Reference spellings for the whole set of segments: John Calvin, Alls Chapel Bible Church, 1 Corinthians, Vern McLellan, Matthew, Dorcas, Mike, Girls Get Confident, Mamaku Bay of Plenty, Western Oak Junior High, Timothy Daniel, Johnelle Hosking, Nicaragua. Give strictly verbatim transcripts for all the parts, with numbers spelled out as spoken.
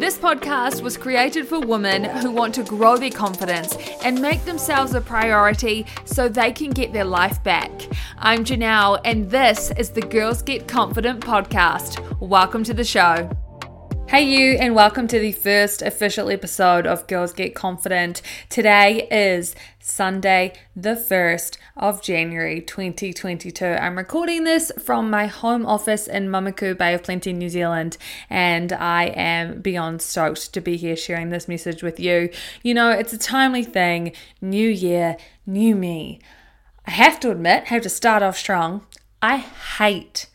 This podcast was created for women who want to grow their confidence and make themselves a priority so they can get their life back. I'm Johnelle, and this is the Girls Get Confident podcast. Welcome to the show. Hey you, and welcome to the first official episode of Girls Get Confident. Today is Sunday, the first of January twenty twenty-two. I'm recording this from my home office in Mamaku Bay of Plenty, New Zealand, and I am beyond stoked to be here sharing this message with you. You know, it's a timely thing. New year, new me. I have to admit, have to start off strong. I hate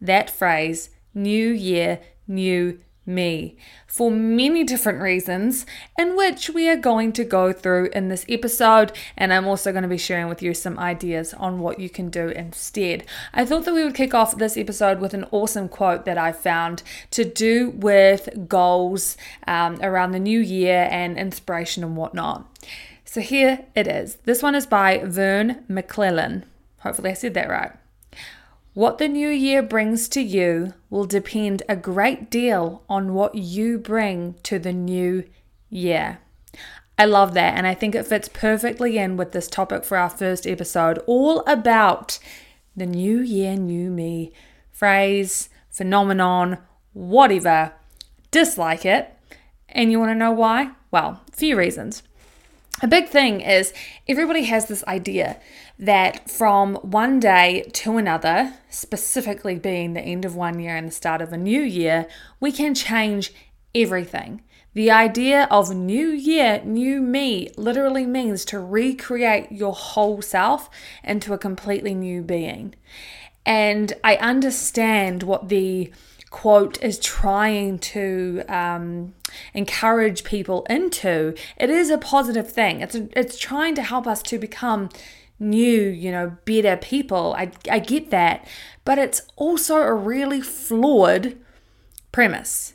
that phrase, new year, new me, for many different reasons, in which we are going to go through in this episode, and I'm also going to be sharing with you some ideas on what you can do instead. I thought that we would kick off this episode with an awesome quote that I found to do with goals um, around the new year and inspiration and whatnot. So here it is. This one is by Vern McLellan. Hopefully I said that right. What the new year brings to you will depend a great deal on what you bring to the new year. I love that, and I think it fits perfectly in with this topic for our first episode, all about the new year, new me phrase, phenomenon, whatever. Dislike it, and you want to know why? Well, a few reasons. A big thing is everybody has this idea that from one day to another, specifically being the end of one year and the start of a new year, we can change everything. The idea of new year, new me literally means to recreate your whole self into a completely new being. And I understand what the quote is trying to um, encourage people into. It is a positive thing. It's a, it's trying to help us to become new, you know, better people. I, I get that. But it's also a really flawed premise,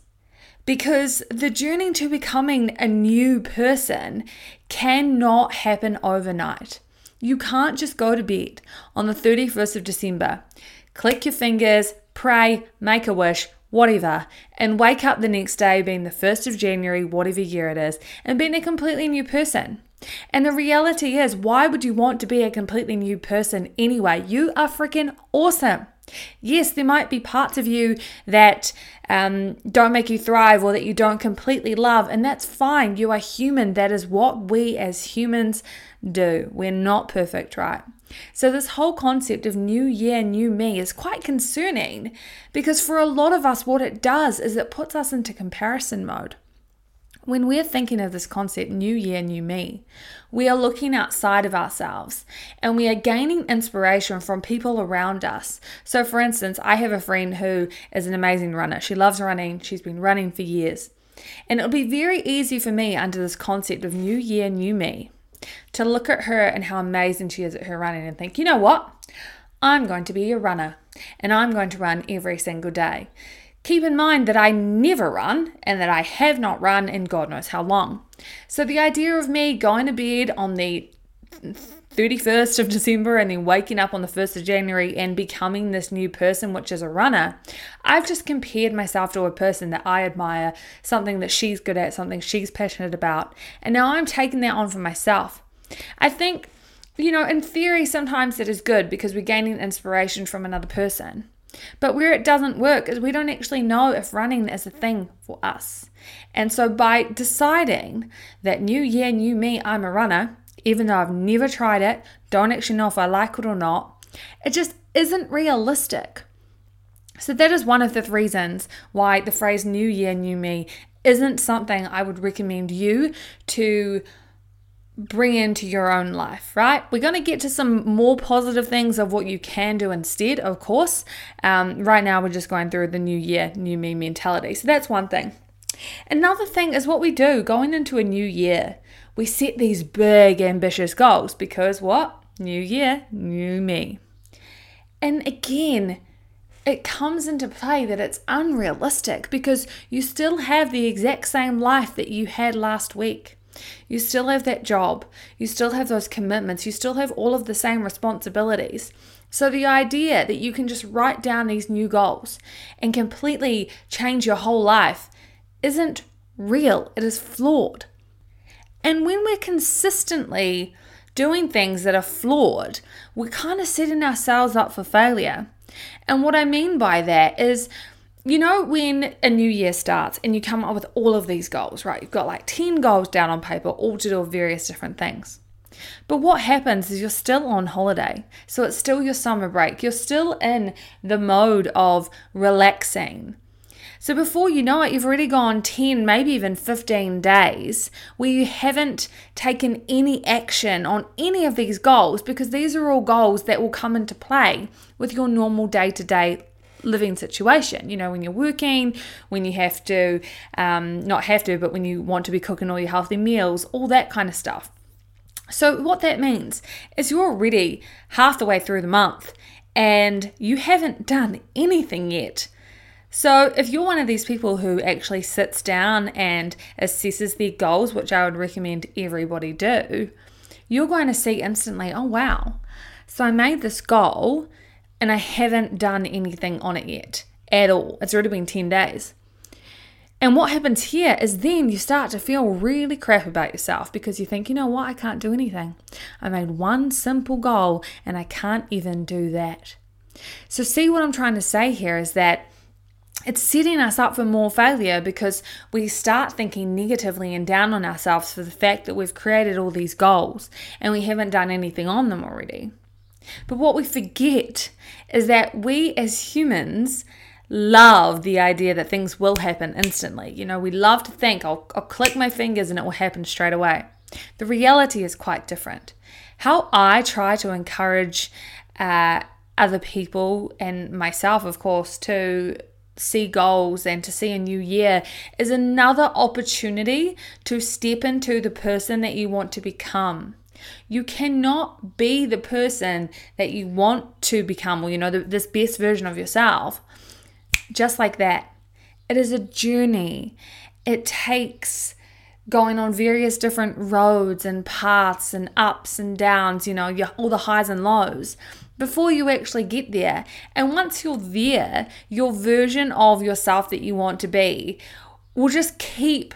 because the journey to becoming a new person cannot happen overnight. You can't just go to bed on the thirty-first of December, click your fingers, pray, make a wish, whatever, and wake up the next day being the first of January, whatever year it is, and being a completely new person. And the reality is, why would you want to be a completely new person anyway? You are freaking awesome. Yes, there might be parts of you that um, don't make you thrive or that you don't completely love, and that's fine. You are human. That is what we as humans do. We're not perfect, right? So this whole concept of new year, new me is quite concerning, because for a lot of us, what it does is it puts us into comparison mode. When we're thinking of this concept, new year, new me, we are looking outside of ourselves and we are gaining inspiration from people around us. So for instance, I have a friend who is an amazing runner. She loves running. She's been running for years. And it'll be very easy for me under this concept of new year, new me to look at her and how amazing she is at her running and think, you know what? I'm going to be a runner and I'm going to run every single day. Keep in mind that I never run and that I have not run in God knows how long. So the idea of me going to bed on the thirty-first of December and then waking up on the first of January and becoming this new person, which is a runner, I've just compared myself to a person that I admire, something that she's good at, something she's passionate about. And now I'm taking that on for myself. I think, you know, in theory, sometimes that is good because we're gaining inspiration from another person. But where it doesn't work is we don't actually know if running is a thing for us. And so by deciding that new year, new me, I'm a runner, even though I've never tried it, don't actually know if I like it or not, it just isn't realistic. So that is one of the reasons why the phrase new year, new me isn't something I would recommend you to bring into your own life, right? We're going to get to some more positive things of what you can do instead, of course. Um, right now, we're just going through the new year, new me mentality. So that's one thing. Another thing is what we do going into a new year. We set these big, ambitious goals because what? New year, new me. And again, it comes into play that it's unrealistic because you still have the exact same life that you had last week. You still have that job, you still have those commitments, you still have all of the same responsibilities. So the idea that you can just write down these new goals and completely change your whole life isn't real, it is flawed. And when we're consistently doing things that are flawed, we're kind of setting ourselves up for failure. And what I mean by that is, you know, when a new year starts and you come up with all of these goals, right? You've got like ten goals down on paper, all to do with various different things. But what happens is you're still on holiday. So it's still your summer break. You're still in the mode of relaxing. So before you know it, you've already gone ten, maybe even fifteen days where you haven't taken any action on any of these goals, because these are all goals that will come into play with your normal day-to-day living situation. You know, when you're working, when you have to, um, not have to, but when you want to be cooking all your healthy meals, all that kind of stuff. So what that means is you're already half the way through the month and you haven't done anything yet. So if you're one of these people who actually sits down and assesses their goals, which I would recommend everybody do, you're going to see instantly, oh wow, so I made this goal and I haven't done anything on it yet at all. It's already been ten days. And what happens here is then you start to feel really crap about yourself, because you think, you know what, I can't do anything. I made one simple goal and I can't even do that. So see what I'm trying to say here is that it's setting us up for more failure, because we start thinking negatively and down on ourselves for the fact that we've created all these goals and we haven't done anything on them already. But what we forget is that we as humans love the idea that things will happen instantly. You know, we love to think, I'll, I'll click my fingers and it will happen straight away. The reality is quite different. How I try to encourage uh, other people, and myself, of course, to see goals and to see a new year is another opportunity to step into the person that you want to become. You cannot be the person that you want to become, or, you know, the, this best version of yourself, just like that. It is a journey. It takes going on various different roads and paths and ups and downs, you know, your, all the highs and lows, before you actually get there. And once you're there, your version of yourself that you want to be will just keep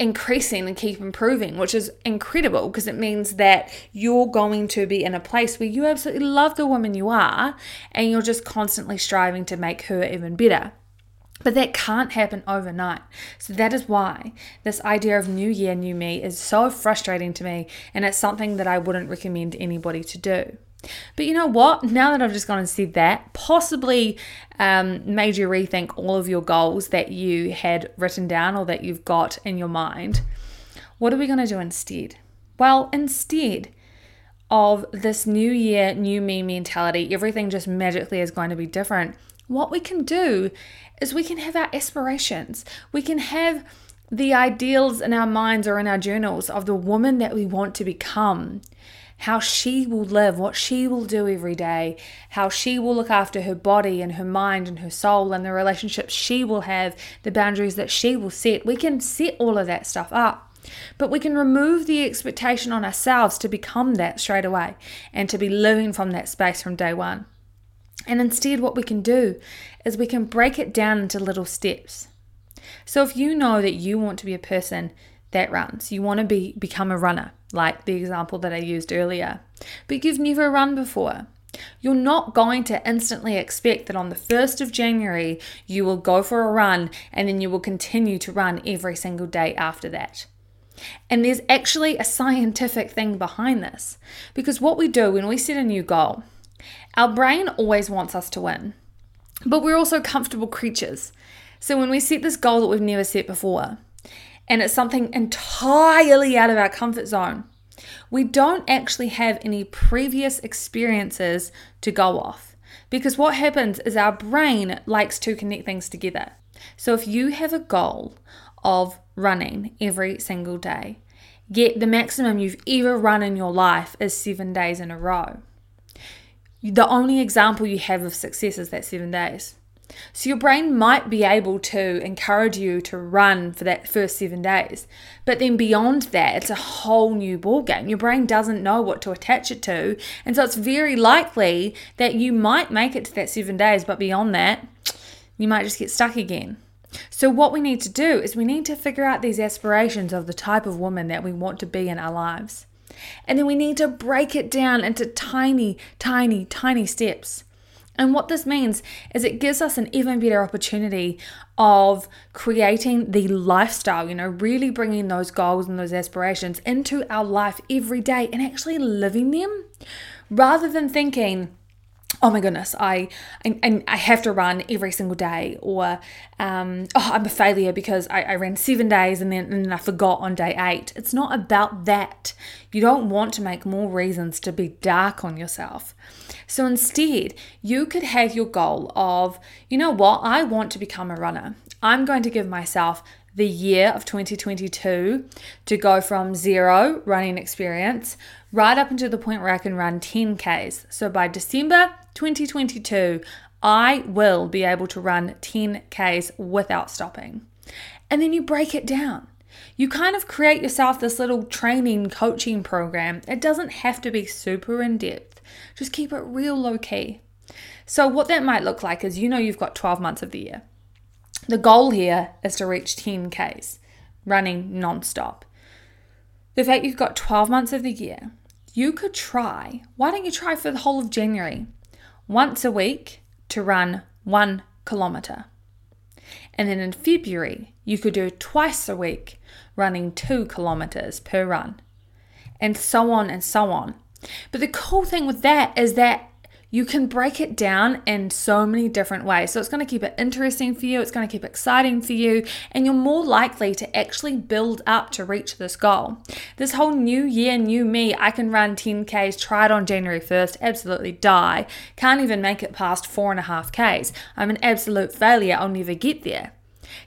increasing and keep improving, which is incredible, because it means that you're going to be in a place where you absolutely love the woman you are, and you're just constantly striving to make her even better. But that can't happen overnight. So that is why this idea of new year, new me is so frustrating to me, and it's something that I wouldn't recommend anybody to do. But you know what? Now that I've just gone and said that, possibly um, made you rethink all of your goals that you had written down or that you've got in your mind, what are we going to do instead? Well, instead of this new year, new me mentality, everything just magically is going to be different, what we can do is we can have our aspirations. We can have the ideals in our minds or in our journals of the woman that we want to become, how she will live, what she will do every day, how she will look after her body and her mind and her soul and the relationships she will have, the boundaries that she will set. We can set all of that stuff up. But we can remove the expectation on ourselves to become that straight away and to be living from that space from day one. And instead what we can do is we can break it down into little steps. So if you know that you want to be a person that runs, you want to be become a runner, like the example that I used earlier, but you've never run before, you're not going to instantly expect that on the first of January you will go for a run and then you will continue to run every single day after that. And there's actually a scientific thing behind this, because what we do when we set a new goal, our brain always wants us to win, but we're also comfortable creatures. So when we set this goal that we've never set before, and it's something entirely out of our comfort zone, we don't actually have any previous experiences to go off. Because what happens is our brain likes to connect things together. So if you have a goal of running every single day, yet the maximum you've ever run in your life is seven days in a row, the only example you have of success is that seven days. So your brain might be able to encourage you to run for that first seven days. But then beyond that, it's a whole new ballgame. Your brain doesn't know what to attach it to. And so it's very likely that you might make it to that seven days, but beyond that, you might just get stuck again. So what we need to do is we need to figure out these aspirations of the type of woman that we want to be in our lives. And then we need to break it down into tiny, tiny, tiny steps. And what this means is it gives us an even better opportunity of creating the lifestyle, you know, really bringing those goals and those aspirations into our life every day and actually living them rather than thinking, oh my goodness, I and I, I have to run every single day, or um, oh, I'm a failure because I, I ran seven days and then and I forgot on day eight. It's not about that. You don't want to make more reasons to be dark on yourself. So instead, you could have your goal of, you know what, I want to become a runner. I'm going to give myself the year of twenty twenty-two to go from zero running experience right up until the point where I can run ten kays. So by December twenty twenty-two, I will be able to run ten kays without stopping. And then you break it down. You kind of create yourself this little training coaching program. It doesn't have to be super in depth. Just keep it real low key. So what that might look like is, you know, you've got twelve months of the year. The goal here is to reach ten kays, running non-stop. The fact you've got twelve months of the year, you could try, why don't you try for the whole of January, once a week to run one kilometre. And then in February, you could do twice a week, running two kilometres per run. And so on and so on. But the cool thing with that is that you can break it down in so many different ways. So it's going to keep it interesting for you. It's going to keep it exciting for you. And you're more likely to actually build up to reach this goal. This whole new year, new me, I can run ten kays, try it on January first, absolutely die. Can't even make it past four and a half Ks. I'm an absolute failure. I'll never get there.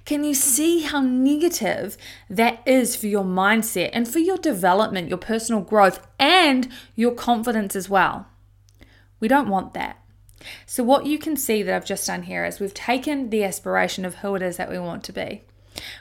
Can you see how negative that is for your mindset and for your development, your personal growth, and your confidence as well? We don't want that. So what you can see that I've just done here is we've taken the aspiration of who it is that we want to be.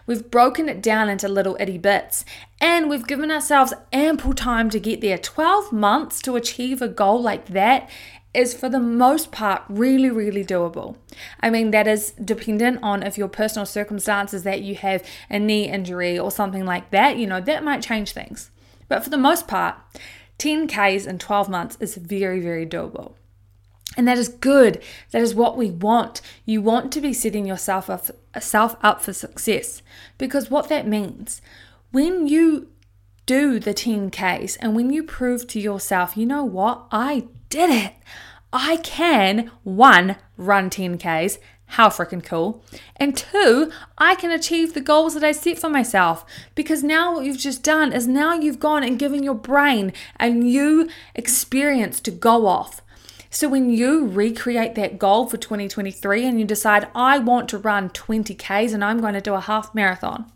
We've broken it down into little itty bits, and we've given ourselves ample time to get there. twelve months to achieve a goal like that is, for the most part, really, really doable. I mean, that is dependent on if your personal circumstances, that you have a knee injury or something like that, you know, that might change things. But for the most part, ten kays in twelve months is very, very doable. And that is good. That is what we want. You want to be setting yourself up, self up for success, because what that means, when you do the ten kays and when you prove to yourself, you know what, I did it. I can, one, run ten kays. How freaking cool. And two, I can achieve the goals that I set for myself. Because now what you've just done is now you've gone and given your brain a new experience to go off. So when you recreate that goal for twenty twenty-three and you decide, I want to run twenty kays and I'm going to do a half marathon,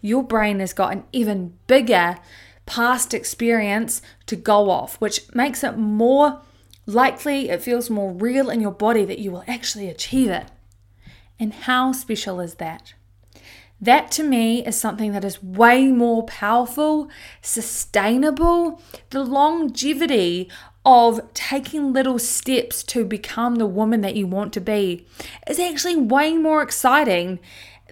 your brain has got an even bigger past experience to go off, which makes it more likely, it feels more real in your body that you will actually achieve it. And how special is that? That to me is something that is way more powerful, sustainable, the longevity of taking little steps to become the woman that you want to be is actually way more exciting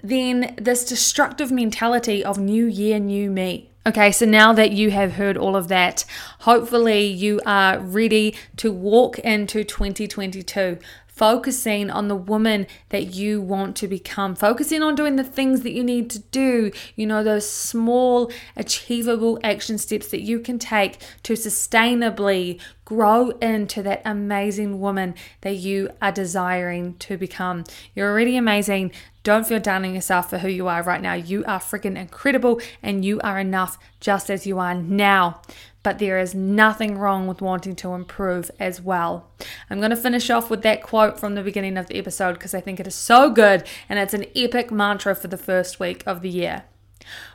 than this destructive mentality of new year, new me. Okay, so now that you have heard all of that, hopefully you are ready to walk into twenty twenty-two. Focusing on the woman that you want to become, focusing on doing the things that you need to do, you know, those small, achievable action steps that you can take to sustainably grow into that amazing woman that you are desiring to become. You're already amazing. Don't feel down on yourself for who you are right now. You are freaking incredible and you are enough just as you are now. But there is nothing wrong with wanting to improve as well. I'm going to finish off with that quote from the beginning of the episode because I think it is so good and it's an epic mantra for the first week of the year.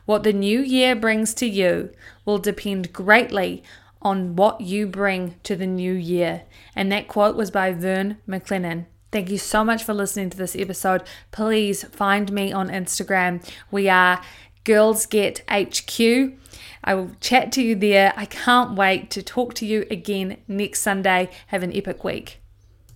What the new year brings to you will depend greatly on what you bring to the new year. And that quote was by Vern McLellan. Thank you so much for listening to this episode. Please find me on Instagram. We are Girls Get H Q. I will chat to you there. I can't wait to talk to you again next Sunday. Have an epic week.